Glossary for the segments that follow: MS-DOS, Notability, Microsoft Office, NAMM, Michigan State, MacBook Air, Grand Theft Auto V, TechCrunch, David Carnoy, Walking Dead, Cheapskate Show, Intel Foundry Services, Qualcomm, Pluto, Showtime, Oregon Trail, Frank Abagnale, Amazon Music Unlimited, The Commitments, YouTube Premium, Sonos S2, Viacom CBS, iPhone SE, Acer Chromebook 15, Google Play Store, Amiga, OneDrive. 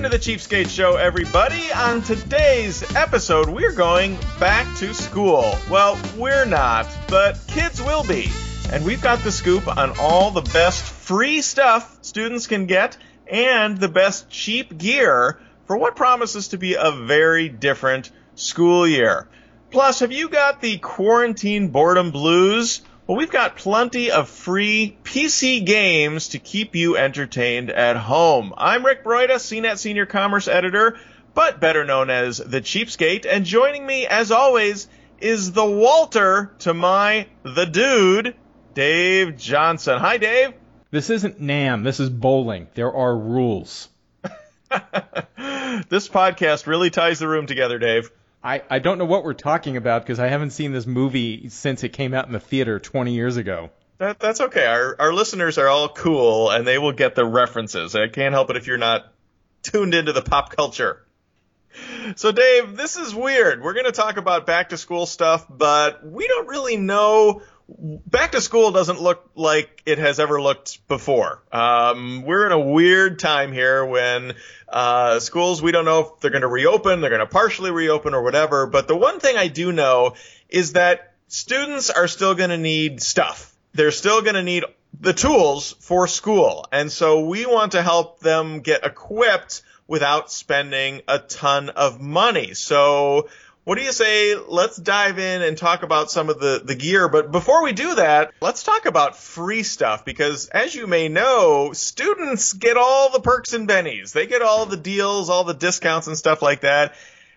Welcome to the Cheapskate Show, everybody. On today's episode, we're going back to school. Well, we're not, but kids will be. And we've got the scoop on all the best free stuff students can get and the best cheap gear for what promises to be a very different school year. Plus, have you got the quarantine boredom blues? Well, we've got plenty of free PC games to keep you entertained at home. I'm Rick Broida, CNET Senior Commerce Editor, but better known as The Cheapskate. And joining me, as always, is the Walter to my The Dude, Dave Johnson. Hi, Dave. This isn't NAMM. This is bowling. There are rules. This podcast really ties the room together, Dave. I don't know what we're talking about because I haven't seen this movie since it came out in the theater 20 years ago. That's okay. Our listeners are all cool, and they will get the references. I can't help it if you're not tuned into the pop culture. So, Dave, this is weird. We're going to talk about back-to-school stuff, but we don't really know. Back-to-school doesn't look like it has ever looked before. We're in a weird time here when schools, we don't know if they're going to reopen, they're going to partially reopen or whatever. But the one thing I do know is that students are still going to need stuff. They're still going to need the tools for school. And so we want to help them get equipped without spending a ton of money. So what do you say? Let's dive in and talk about some of the gear. But before we do that, let's talk about free stuff, because as you may know, students get all the perks and bennies. They get all the deals, all the discounts and stuff like that.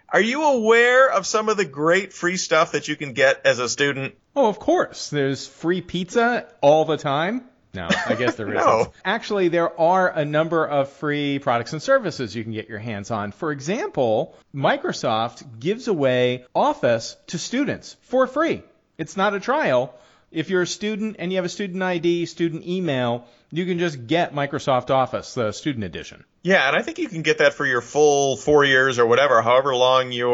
Are you aware of some of the great free stuff that you can get as a student? Oh, of course. There's free pizza all the time. No, I guess there isn't. No. Actually, there are a number of free products and services you can get your hands on. For example, Microsoft gives away Office to students for free. It's not a trial. If you're a student and you have a student ID, student email, you can just get Microsoft Office, the student edition. Yeah, and I think you can get that for your full 4 years or whatever, however long you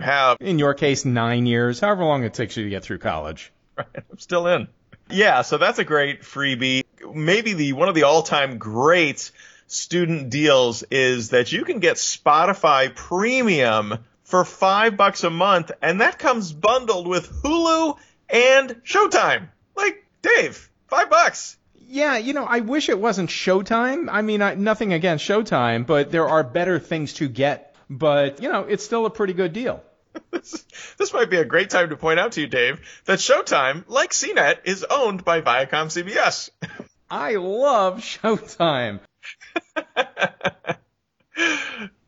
have. In your case, 9 years, however long it takes you to get through college. Right, I'm still in. Yeah, so that's a great freebie. Maybe one of the all-time great student deals is that you can get Spotify Premium for $5 a month, and that comes bundled with Hulu and Showtime. Like, Dave, $5. Yeah, I wish it wasn't Showtime. I mean, nothing against Showtime, but there are better things to get. But, it's still a pretty good deal. This might be a great time to point out to you, Dave, that Showtime, like CNET, is owned by Viacom CBS. I love Showtime.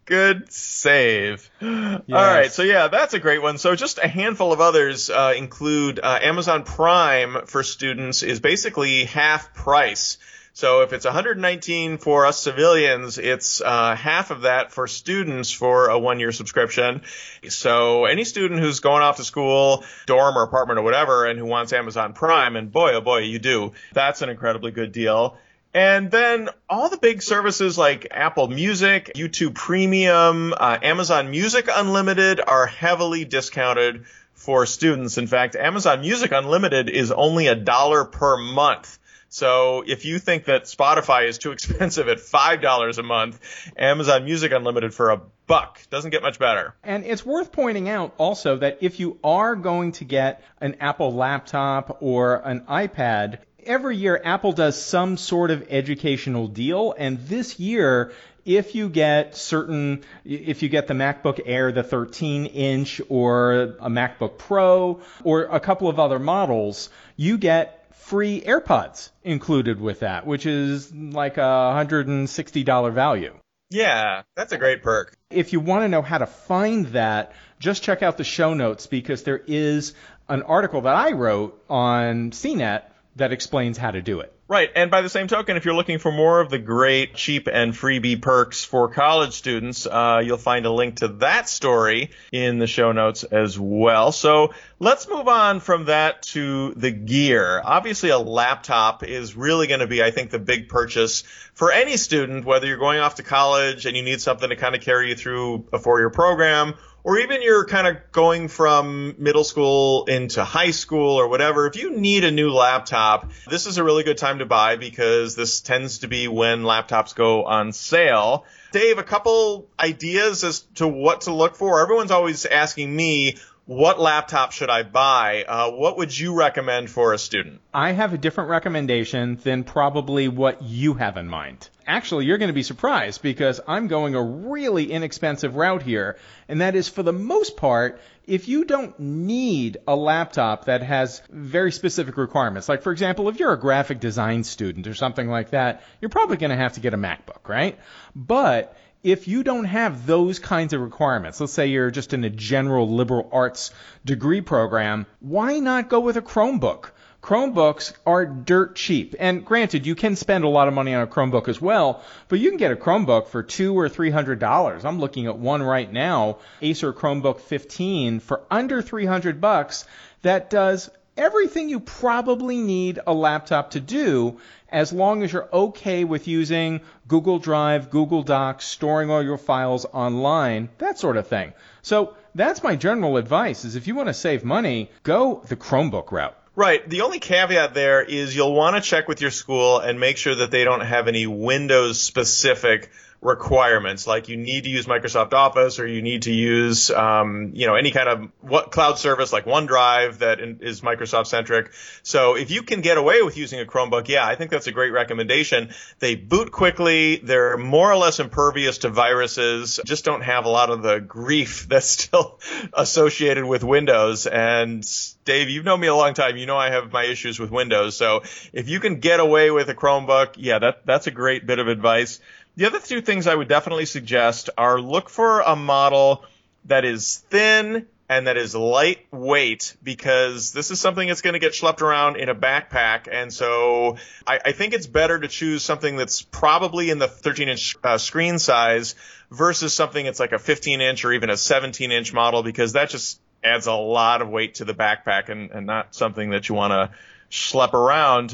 Good save. Yes. All right, so yeah, that's a great one. So just a handful of others include Amazon Prime for students is basically half price. So if it's $119 for us civilians, it's half of that for students for a one-year subscription. So any student who's going off to school, dorm or apartment or whatever, and who wants Amazon Prime, and boy, oh boy, you do. That's an incredibly good deal. And then all the big services like Apple Music, YouTube Premium, Amazon Music Unlimited are heavily discounted for students. In fact, Amazon Music Unlimited is only $1 per month. So if you think that Spotify is too expensive at $5 a month, Amazon Music Unlimited for $1 doesn't get much better. And it's worth pointing out also that if you are going to get an Apple laptop or an iPad, every year Apple does some sort of educational deal. And this year, if you get the MacBook Air, the 13-inch, or a MacBook Pro, or a couple of other models, you get free AirPods included with that, which is like a $160 value. Yeah, that's a great perk. If you want to know how to find that, just check out the show notes, because there is an article that I wrote on CNET that explains how to do it. Right, and by the same token, if you're looking for more of the great cheap and freebie perks for college students, you'll find a link to that story in the show notes as well. So let's move on from that to the gear. Obviously, a laptop is really going to be, I think, the big purchase for any student, whether you're going off to college and you need something to kind of carry you through a 4-year program, or even you're kind of going from middle school into high school or whatever, if you need a new laptop, this is a really good time to buy because this tends to be when laptops go on sale. Dave, a couple ideas as to what to look for. Everyone's always asking me, what laptop should I buy? What would you recommend for a student? I have a different recommendation than probably what you have in mind. Actually, you're going to be surprised because I'm going a really inexpensive route here, and that is, for the most part, if you don't need a laptop that has very specific requirements, like, for example, if you're a graphic design student or something like that, you're probably going to have to get a MacBook, right? But if you don't have those kinds of requirements, let's say you're just in a general liberal arts degree program, why not go with a Chromebook? Chromebooks are dirt cheap. And granted, you can spend a lot of money on a Chromebook as well, but you can get a Chromebook for $200 or $300. I'm looking at one right now, Acer Chromebook 15 for under $300 that does everything you probably need a laptop to do, as long as you're okay with using Google Drive, Google Docs, storing all your files online, that sort of thing. So that's my general advice, is if you want to save money, go the Chromebook route. Right. The only caveat there is you'll want to check with your school and make sure that they don't have any Windows-specific requirements, like you need to use Microsoft Office or you need to use, any kind of cloud service like OneDrive that is Microsoft-centric. So if you can get away with using a Chromebook, yeah, I think that's a great recommendation. They boot quickly. They're more or less impervious to viruses, just don't have a lot of the grief that's still associated with Windows. And Dave, you've known me a long time. You know I have my issues with Windows. So if you can get away with a Chromebook, yeah, that's a great bit of advice. The other two things I would definitely suggest are look for a model that is thin and that is lightweight, because this is something that's going to get schlepped around in a backpack. And so I think it's better to choose something that's probably in the 13-inch screen size versus something that's like a 15-inch or even a 17-inch model, because that just adds a lot of weight to the backpack and not something that you want to schlep around.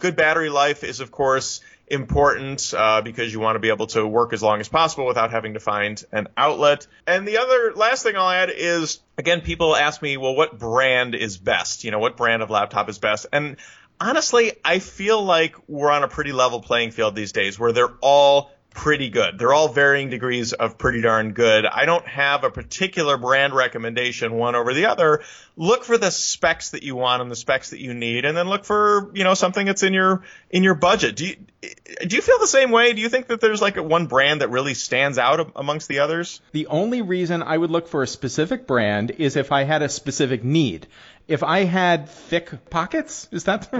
Good battery life is, of course, important because you want to be able to work as long as possible without having to find an outlet. And the other last thing I'll add is, again, people ask me, well, what brand is best? You know, what brand of laptop is best? And honestly, I feel like we're on a pretty level playing field these days where they're all pretty good. They're all varying degrees of pretty darn good. I don't have a particular brand recommendation one over the other. Look for the specs that you want and the specs that you need, and then look for, something that's in your budget. Do you feel the same way? Do you think that there's like one brand that really stands out amongst the others? The only reason I would look for a specific brand is if I had a specific need. If I had thick pockets, that's not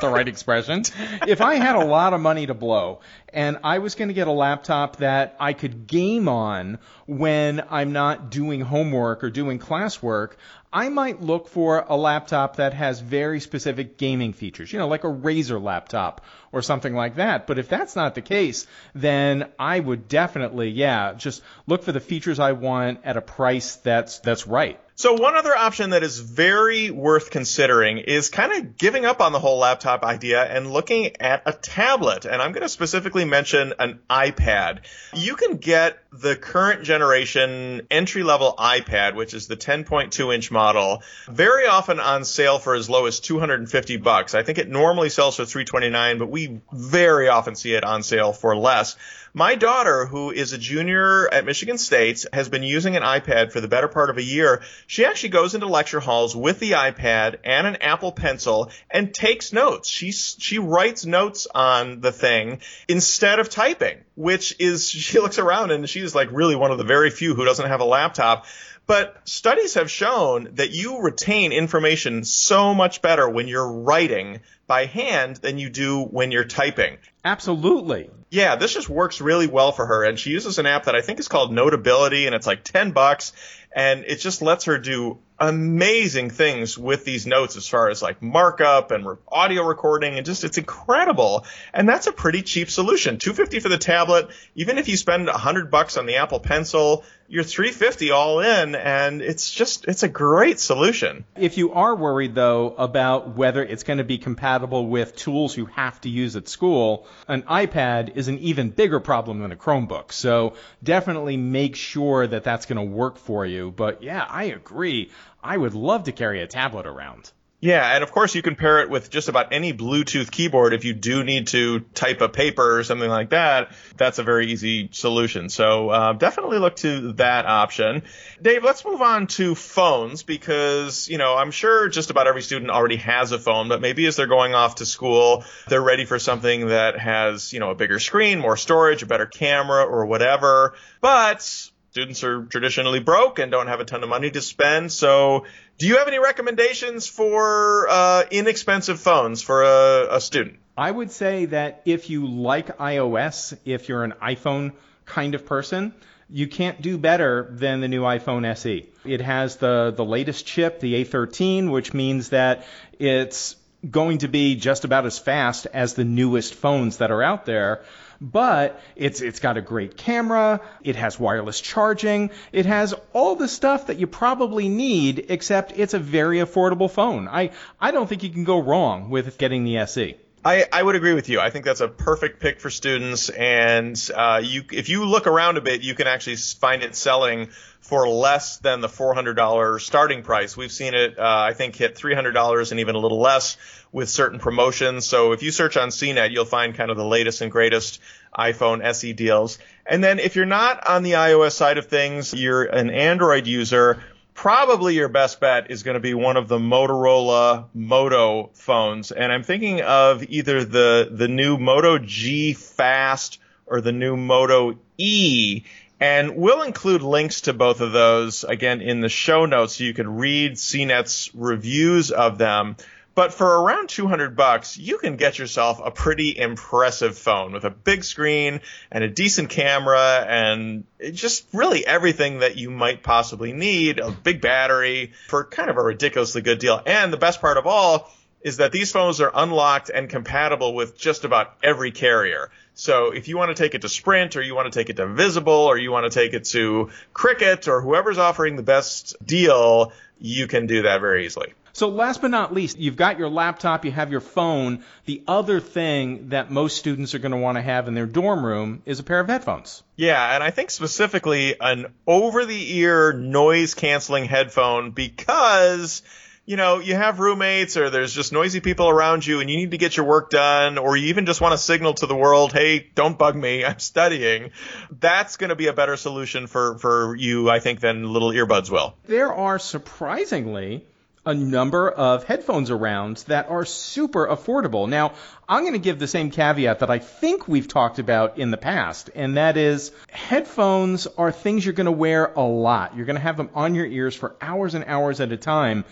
the right expression. If I had a lot of money to blow and I was going to get a laptop that I could game on when I'm not doing homework or doing classwork, I might look for a laptop that has very specific gaming features, like a Razer laptop or something like that. But if that's not the case, then I would definitely, just look for the features I want at a price that's right. So one other option that is very worth considering is kind of giving up on the whole laptop idea and looking at a tablet. And I'm going to specifically mention an iPad. You can get the current generation entry-level iPad, which is the 10.2-inch model, very often on sale for as low as $250. I think it normally sells for $329, but we very often see it on sale for less. My daughter, who is a junior at Michigan State, has been using an iPad for the better part of a year. She actually goes into lecture halls with the iPad and an Apple Pencil and takes notes. She writes notes on the thing instead of typing, which is, she looks around and she's like really one of the very few who doesn't have a laptop. But studies have shown that you retain information so much better when you're writing by hand than you do when you're typing. Absolutely. Yeah, this just works really well for her. And she uses an app that I think is called Notability, and it's like $10. And it just lets her do amazing things with these notes as far as like markup and audio recording, and just, it's incredible. And that's a pretty cheap solution. $250 for the tablet. Even if you spend $100 on the Apple Pencil, you're $350 all in, and it's a great solution. If you are worried though about whether it's going to be compatible with tools you have to use at school, an iPad is an even bigger problem than a Chromebook. So definitely make sure that that's going to work for you. But yeah, I agree. I would love to carry a tablet around. Yeah, and of course you can pair it with just about any Bluetooth keyboard if you do need to type a paper or something like that. That's a very easy solution. So definitely look to that option. Dave, let's move on to phones because, you know, I'm sure just about every student already has a phone, but maybe as they're going off to school, they're ready for something that has, you know, a bigger screen, more storage, a better camera or whatever. But students are traditionally broke and don't have a ton of money to spend. So do you have any recommendations for inexpensive phones for a student? I would say that if you like iOS, if you're an iPhone kind of person, you can't do better than the new iPhone SE. It has the latest chip, the A13, which means that it's going to be just about as fast as the newest phones that are out there. But it's got a great camera, it has wireless charging, it has all the stuff that you probably need, except it's a very affordable phone. I don't think you can go wrong with getting the SE. I would agree with you. I think that's a perfect pick for students, and if you look around a bit, you can actually find it selling for less than the $400 starting price. We've seen it, I think, hit $300 and even a little less with certain promotions. So if you search on CNET, you'll find kind of the latest and greatest iPhone SE deals. And then if you're not on the iOS side of things, you're an Android user, probably your best bet is going to be one of the Motorola Moto phones. And I'm thinking of either the new Moto G Fast or the new Moto E. And we'll include links to both of those, again, in the show notes so you can read CNET's reviews of them. But for around $200, you can get yourself a pretty impressive phone with a big screen and a decent camera and just really everything that you might possibly need, a big battery for kind of a ridiculously good deal. And the best part of all is that these phones are unlocked and compatible with just about every carrier. So if you want to take it to Sprint or you want to take it to Visible or you want to take it to Cricket or whoever's offering the best deal, you can do that very easily. So last but not least, you've got your laptop, you have your phone. The other thing that most students are going to want to have in their dorm room is a pair of headphones. Yeah, and I think specifically an over-the-ear noise-canceling headphone because, you know, you have roommates or there's just noisy people around you and you need to get your work done or you even just want to signal to the world, hey, don't bug me, I'm studying. That's going to be a better solution for you, I think, than little earbuds will. There are surprisingly a number of headphones around that are super affordable. Now, I'm going to give the same caveat that I think we've talked about in the past, and that is headphones are things you're going to wear a lot. You're going to have them on your ears for hours and hours at a time.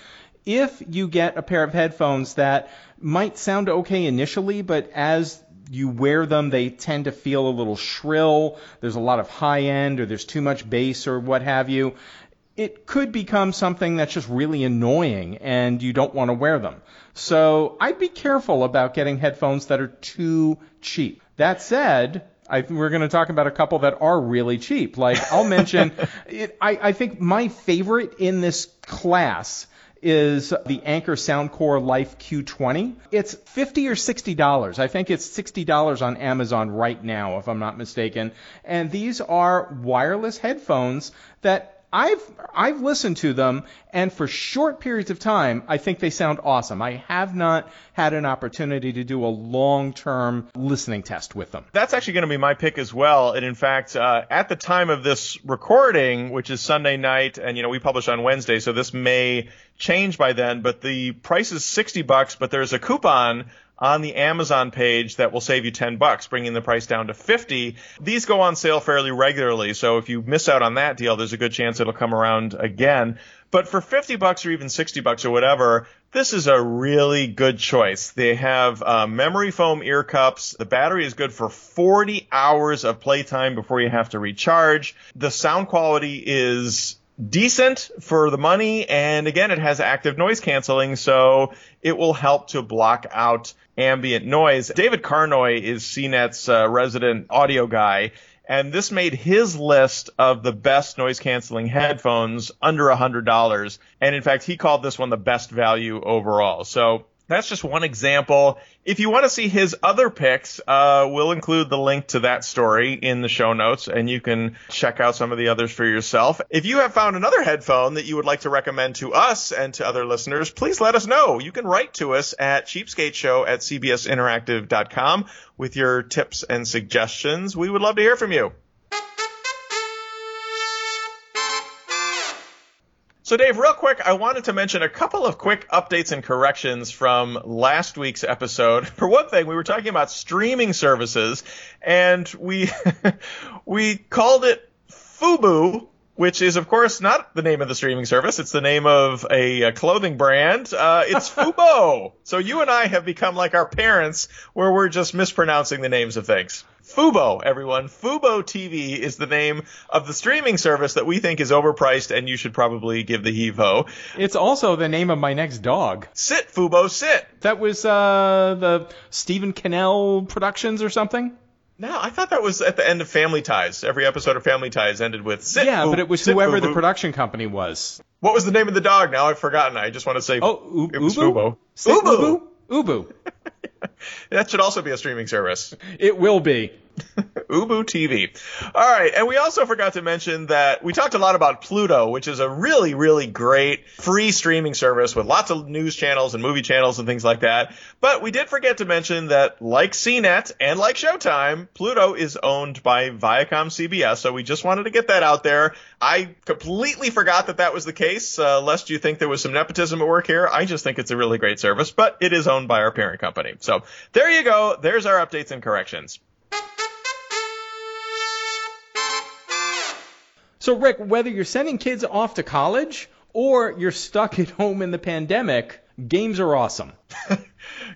If you get a pair of headphones that might sound okay initially, but as you wear them, they tend to feel a little shrill, there's a lot of high end, or there's too much bass, or what have you, it could become something that's just really annoying and you don't want to wear them. So I'd be careful about getting headphones that are too cheap. That said, we're going to talk about a couple that are really cheap. Like I'll mention, I think my favorite in this class is the Anker Soundcore Life Q20. It's $50 or $60. I think it's $60 on Amazon right now, if I'm not mistaken. And these are wireless headphones that I've listened to them, and for short periods of time, I think they sound awesome. I have not had an opportunity to do a long-term listening test with them. That's actually going to be my pick as well. And in fact, at the time of this recording, which is Sunday night, and you know we publish on Wednesday, so this may change by then, but the price is $60, but there's a coupon on the Amazon page that will save you $10, bringing the price down to $50. These go on sale fairly regularly, so if you miss out on that deal, there's a good chance it'll come around again. But for $50 or even $60 or whatever, this is a really good choice. They have memory foam ear cups. The battery is good for 40 hours of playtime before you have to recharge. The sound quality is decent for the money, and again, it has active noise canceling, so it will help to block out ambient noise. David Carnoy is CNET's resident audio guy, and this made his list of the best noise-canceling headphones under $100, and in fact, he called this one the best value overall. So that's just one example. If you want to see his other picks, we'll include the link to that story in the show notes, and you can check out some of the others for yourself. If you have found another headphone that you would like to recommend to us and to other listeners, please let us know. You can write to us at cheapskateshow@cbsinteractive.com with your tips and suggestions. We would love to hear from you. So, Dave, real quick, I wanted to mention a couple of quick updates and corrections from last week's episode. For one thing, we were talking about streaming services, and we called it FUBU, which is, of course, not the name of the streaming service. It's the name of a clothing brand. It's FUBO. So you and I have become like our parents, where we're just mispronouncing the names of things. FUBO, everyone. FUBO TV is the name of the streaming service that we think is overpriced, and you should probably give the heave-ho. It's also the name of my next dog. Sit, FUBO, sit. That was the Stephen Cannell Productions or something? No, I thought that was at the end of Family Ties. Every episode of Family Ties ended with sit. Yeah, but it was whoever the production company was. What was the name of the dog? Now I've forgotten. I just want to say it was FUBO. FUBO. Ubu. That should also be a streaming service. It will be. Ubu TV. All right. And we also forgot to mention that we talked a lot about Pluto, which is a really, really great free streaming service with lots of news channels and movie channels and things like that. But we did forget to mention that, like CNET and like Showtime, Pluto is owned by Viacom CBS. So we just wanted to get that out there. I completely forgot that that was the case, lest you think there was some nepotism at work here. I just think it's a really great service, but it is owned by our parent company. So there you go. There's our updates and corrections. So, Rick, whether you're sending kids off to college or you're stuck at home in the pandemic, games are awesome.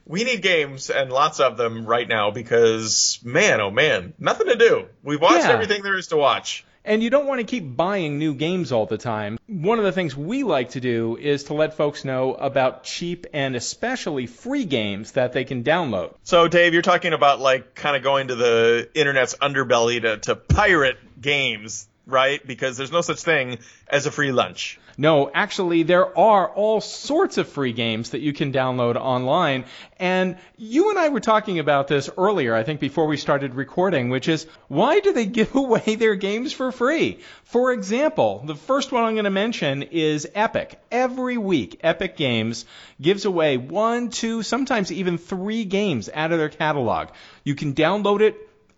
We need games, and lots of them right now, because, man, oh, man, nothing to do. We've watched everything there is to watch. And you don't want to keep buying new games all the time. One of the things we like to do is to let folks know about cheap and especially free games that they can download. So, Dave, you're talking about, like, kind of going to the Internet's underbelly to pirate games. Right? Because there's no such thing as a free lunch. No, actually, there are all sorts of free games that you can download online. And you and I were talking about this earlier, I think, before we started recording, which is, why do they give away their games for free? For example, the first one I'm going to mention is Epic. Every week, Epic Games gives away 1, 2, sometimes even 3 games out of their catalog. You can download it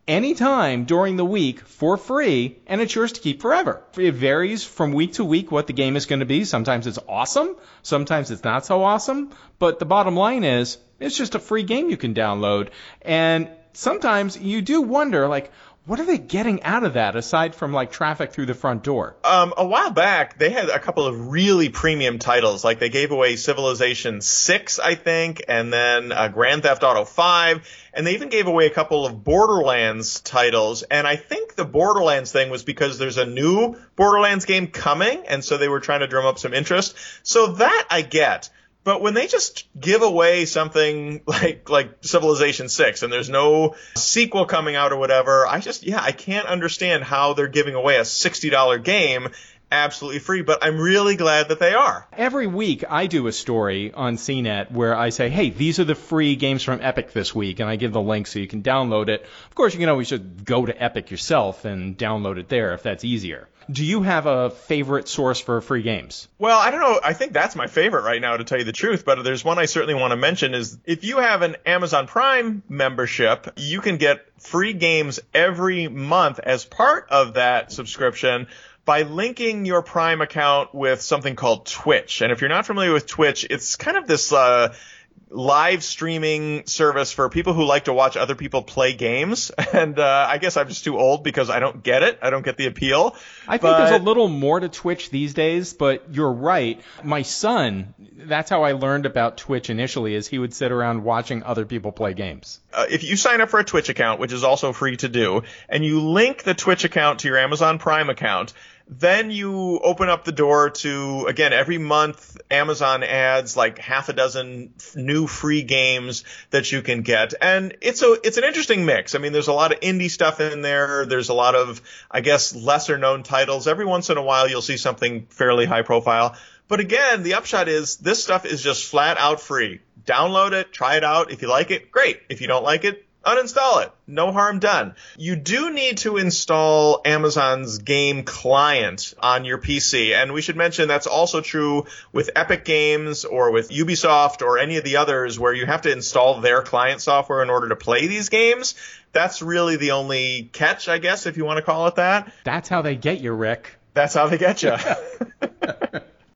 anytime during the week for free, and it's yours to keep forever. It varies from week to week what the game is going to be. Sometimes it's awesome, sometimes it's not so awesome, but the bottom line is it's just a free game you can download. And sometimes you do wonder, like, what are they getting out of that aside from, like, traffic through the front door? A while back, they had a couple of really premium titles. Like, they gave away Civilization VI, I think, and then Grand Theft Auto V. And they even gave away a couple of Borderlands titles. And I think the Borderlands thing was because there's a new Borderlands game coming, and so they were trying to drum up some interest. So that I get. But when they just give away something like Civilization 6 and there's no sequel coming out or whatever, I can't understand how they're giving away a $60 game absolutely free, but I'm really glad that they are. Every week I do a story on CNET where I say, hey, these are the free games from Epic this week, and I give the link so you can download it. Of course, you can always just go to Epic yourself and download it there if that's easier. Do you have a favorite source for free games? Well, I don't know. I think that's my favorite right now, to tell you the truth. But there's one I certainly want to mention is if you have an Amazon Prime membership, you can get free games every month as part of that subscription by linking your Prime account with something called Twitch. And if you're not familiar with Twitch, it's kind of this live streaming service for people who like to watch other people play games. And I guess I'm just too old because I don't get it. I don't get the appeal. I think there's a little more to Twitch these days, but you're right. My son, that's how I learned about Twitch initially, is he would sit around watching other people play games. If you sign up for a Twitch account, which is also free to do, and you link the Twitch account to your Amazon Prime account, then you open up the door to, again, every month Amazon adds like half a dozen new free games that you can get. And it's an interesting mix. I mean, there's a lot of indie stuff in there. There's a lot of, I guess, lesser known titles. Every once in a while you'll see something fairly high profile. But again, the upshot is this stuff is just flat out free. download it, try it out. If you like it, great. If you don't like it, uninstall it. No harm done. You do need to install Amazon's game client on your PC. And we should mention that's also true with Epic Games or with Ubisoft or any of the others where you have to install their client software in order to play these games. That's really the only catch, I guess, if you want to call it that. That's how they get you, Rick. That's how they get you.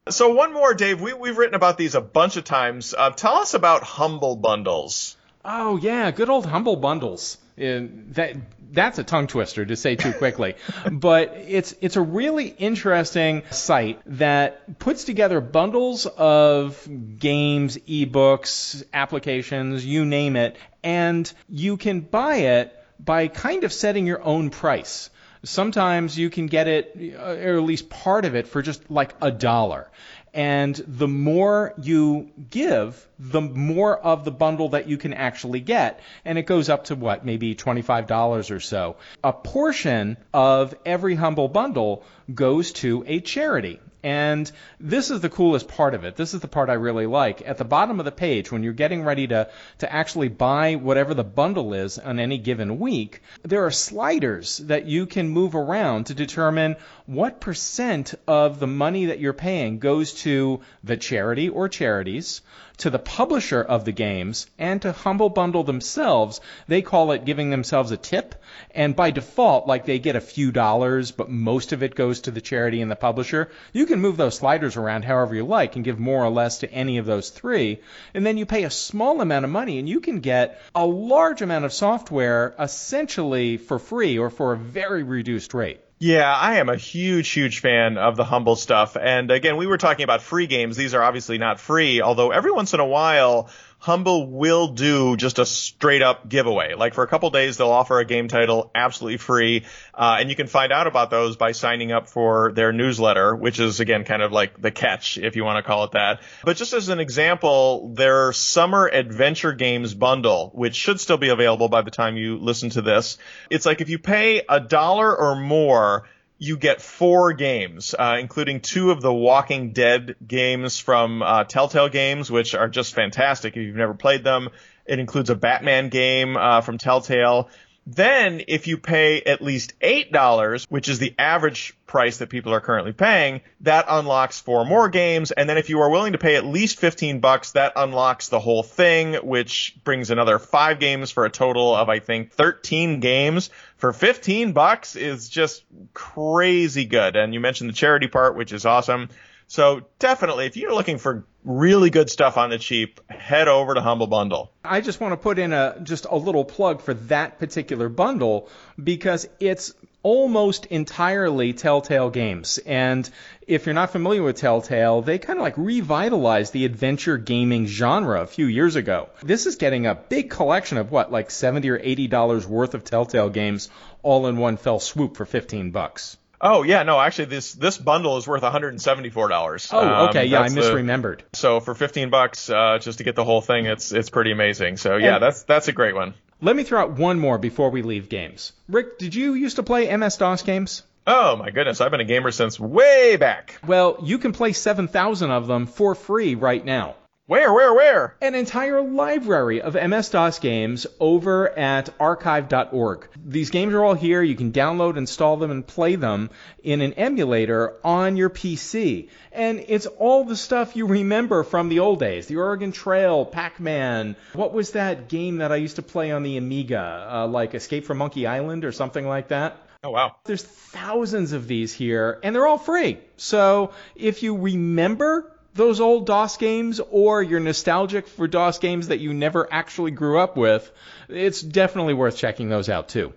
So one more, Dave. We've written about these a bunch of times. Tell us about Humble Bundles. Oh, yeah, good old Humble Bundles. That's a tongue twister to say too quickly. But it's a really interesting site that puts together bundles of games, ebooks, applications, you name it, and you can buy it by kind of setting your own price. Sometimes you can get it, or at least part of it, for just like $1. And the more you give, the more of the bundle that you can actually get. And it goes up to, what, maybe $25 or so. A portion of every Humble Bundle goes to a charity. And this is the coolest part of it. This is the part I really like. At the bottom of the page, when you're getting ready to actually buy whatever the bundle is on any given week, there are sliders that you can move around to determine what percent of the money that you're paying goes to the charity or charities, to the publisher of the games, and to Humble Bundle themselves. They call it giving themselves a tip, and by default, like, they get a few dollars, but most of it goes to the charity and the publisher. You can move those sliders around however you like and give more or less to any of those three, and then you pay a small amount of money, and you can get a large amount of software essentially for free or for a very reduced rate. Yeah, I am a huge, huge fan of the Humble stuff. And again, we were talking about free games. These are obviously not free, although every once in a while, Humble will do just a straight-up giveaway. Like, for a couple days, they'll offer a game title absolutely free. And you can find out about those by signing up for their newsletter, which is, again, kind of like the catch, if you want to call it that. But just as an example, their Summer Adventure Games bundle, which should still be available by the time you listen to this, it's like if you pay $1 or more, you get 4 games, including 2 of the Walking Dead games from Telltale Games, which are just fantastic if you've never played them. It includes a Batman game from Telltale. Then, if you pay at least $8, which is the average price that people are currently paying, that unlocks 4 more games. And then if you are willing to pay at least $15, that unlocks the whole thing, which brings another 5 games for a total of, I think, 13 games. For $15 is just crazy good. And you mentioned the charity part, which is awesome. So definitely, if you're looking for really good stuff on the cheap, head over to Humble Bundle. I just want to put in a little plug for that particular bundle because it's almost entirely Telltale Games. And if you're not familiar with Telltale, they kind of like revitalized the adventure gaming genre a few years ago. This is getting a big collection of what, like $70 or $80 worth of Telltale games all in one fell swoop for $15. Oh, yeah, no, actually, this bundle is worth $174. Oh, okay, yeah, I misremembered. So for $15 just to get the whole thing, it's pretty amazing. So, yeah, that's a great one. Let me throw out one more before we leave games. Rick, did you used to play MS-DOS games? Oh, my goodness, I've been a gamer since way back. Well, you can play 7,000 of them for free right now. Where? An entire library of MS-DOS games over at archive.org. These games are all here. You can download, install them, and play them in an emulator on your PC. And it's all the stuff you remember from the old days. The Oregon Trail, Pac-Man. What was that game that I used to play on the Amiga? Like Escape from Monkey Island or something like that? Oh, wow. There's thousands of these here, and they're all free. So if you remember those old DOS games, or you're nostalgic for DOS games that you never actually grew up with, it's definitely worth checking those out too.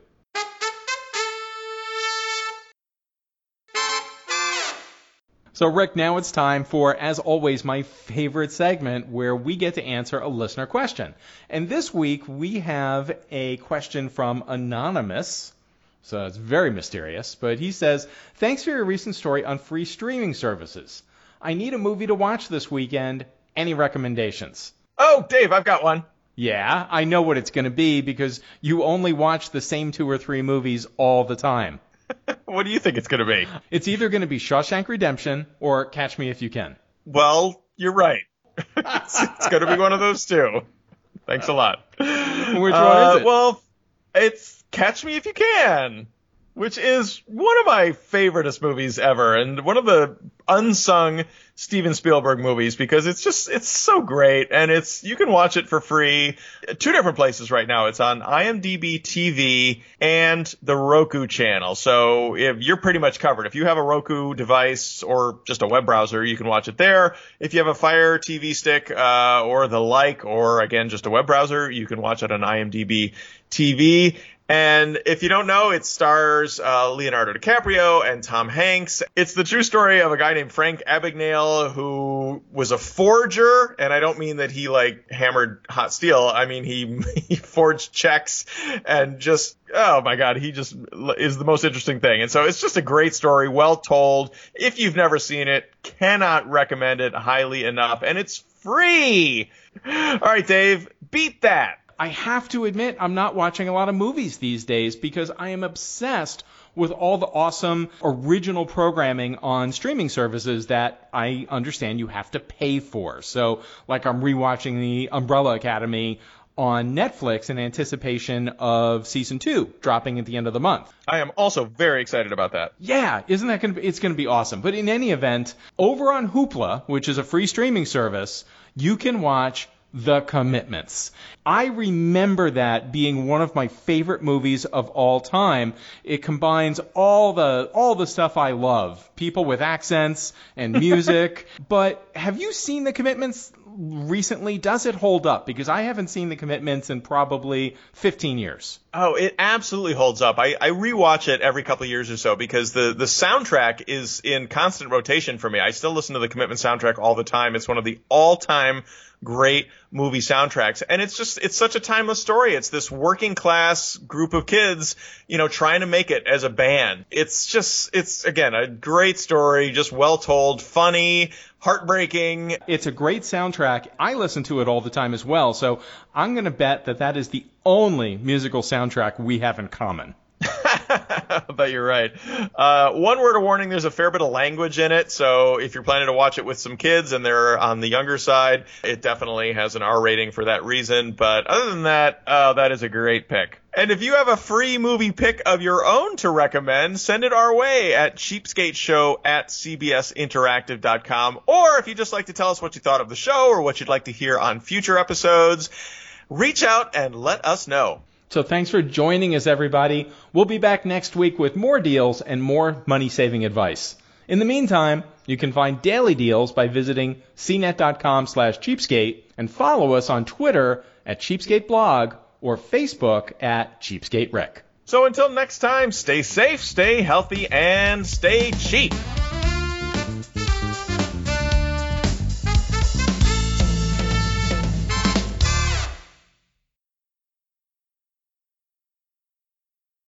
So, Rick, now it's time for, as always, my favorite segment where we get to answer a listener question. And this week we have a question from Anonymous. So it's very mysterious, but he says, "Thanks for your recent story on free streaming services. I need a movie to watch this weekend. Any recommendations?" Oh, Dave, I've got one. Yeah, I know what it's going to be because you only watch the same 2 or 3 movies all the time. What do you think it's going to be? It's either going to be Shawshank Redemption or Catch Me If You Can. Well, you're right. It's going to be one of those two. Thanks a lot. Which one is it? Well, it's Catch Me If You Can, which is one of my favoriteest movies ever, and one of the unsung Steven Spielberg movies, because it's so great, and you can watch it for free two different places right now. It's on IMDB TV and the Roku channel, so if you're pretty much covered. If you have a Roku device or just a web browser, you can watch it there. If you have a Fire TV stick or the like, or again just a web browser, you can watch it on IMDB TV. And if you don't know, it stars Leonardo DiCaprio and Tom Hanks. It's the true story of a guy named Frank Abagnale who was a forger, and I don't mean that he like hammered hot steel. I mean he forged checks and just, oh my God, he just is the most interesting thing. And so it's just a great story, well told. If you've never seen it, cannot recommend it highly enough, and it's free. All right, Dave, beat that. I have to admit, I'm not watching a lot of movies these days because I am obsessed with all the awesome original programming on streaming services that I understand you have to pay for. So, like, I'm rewatching The Umbrella Academy on Netflix in anticipation of season 2 dropping at the end of the month. I am also very excited about that. Yeah, isn't that it's going to be awesome. But in any event, over on Hoopla, which is a free streaming service, you can watch The Commitments. I remember that being one of my favorite movies of all time. It combines all the stuff I love, people with accents and music. But have you seen The Commitments recently? Does it hold up? Because I haven't seen The Commitments in probably 15 years. Oh, it absolutely holds up. I rewatch it every couple of years or so because the soundtrack is in constant rotation for me. I still listen to the Commitment soundtrack all the time. It's one of the all-time great movie soundtracks. And it's such a timeless story. It's this working class group of kids, trying to make it as a band. It's again, a great story, just well told, funny, heartbreaking. It's a great soundtrack. I listen to it all the time as well. So I'm going to bet that is the only musical soundtrack we have in common. I bet you're right. One word of warning, there's a fair bit of language in it, so if you're planning to watch it with some kids and they're on the younger side, it definitely has an R rating for that reason. But other than that, that is a great pick. And if you have a free movie pick of your own to recommend, send it our way at cheapskateshow@cbsinteractive.com. Or if you just like to tell us what you thought of the show or what you'd like to hear on future episodes, reach out and let us know. So thanks for joining us, everybody. We'll be back next week with more deals and more money-saving advice. In the meantime, you can find daily deals by visiting cnet.com/cheapskate and follow us on Twitter @CheapskateBlog or Facebook @CheapskateRick. So until next time, stay safe, stay healthy, and stay cheap.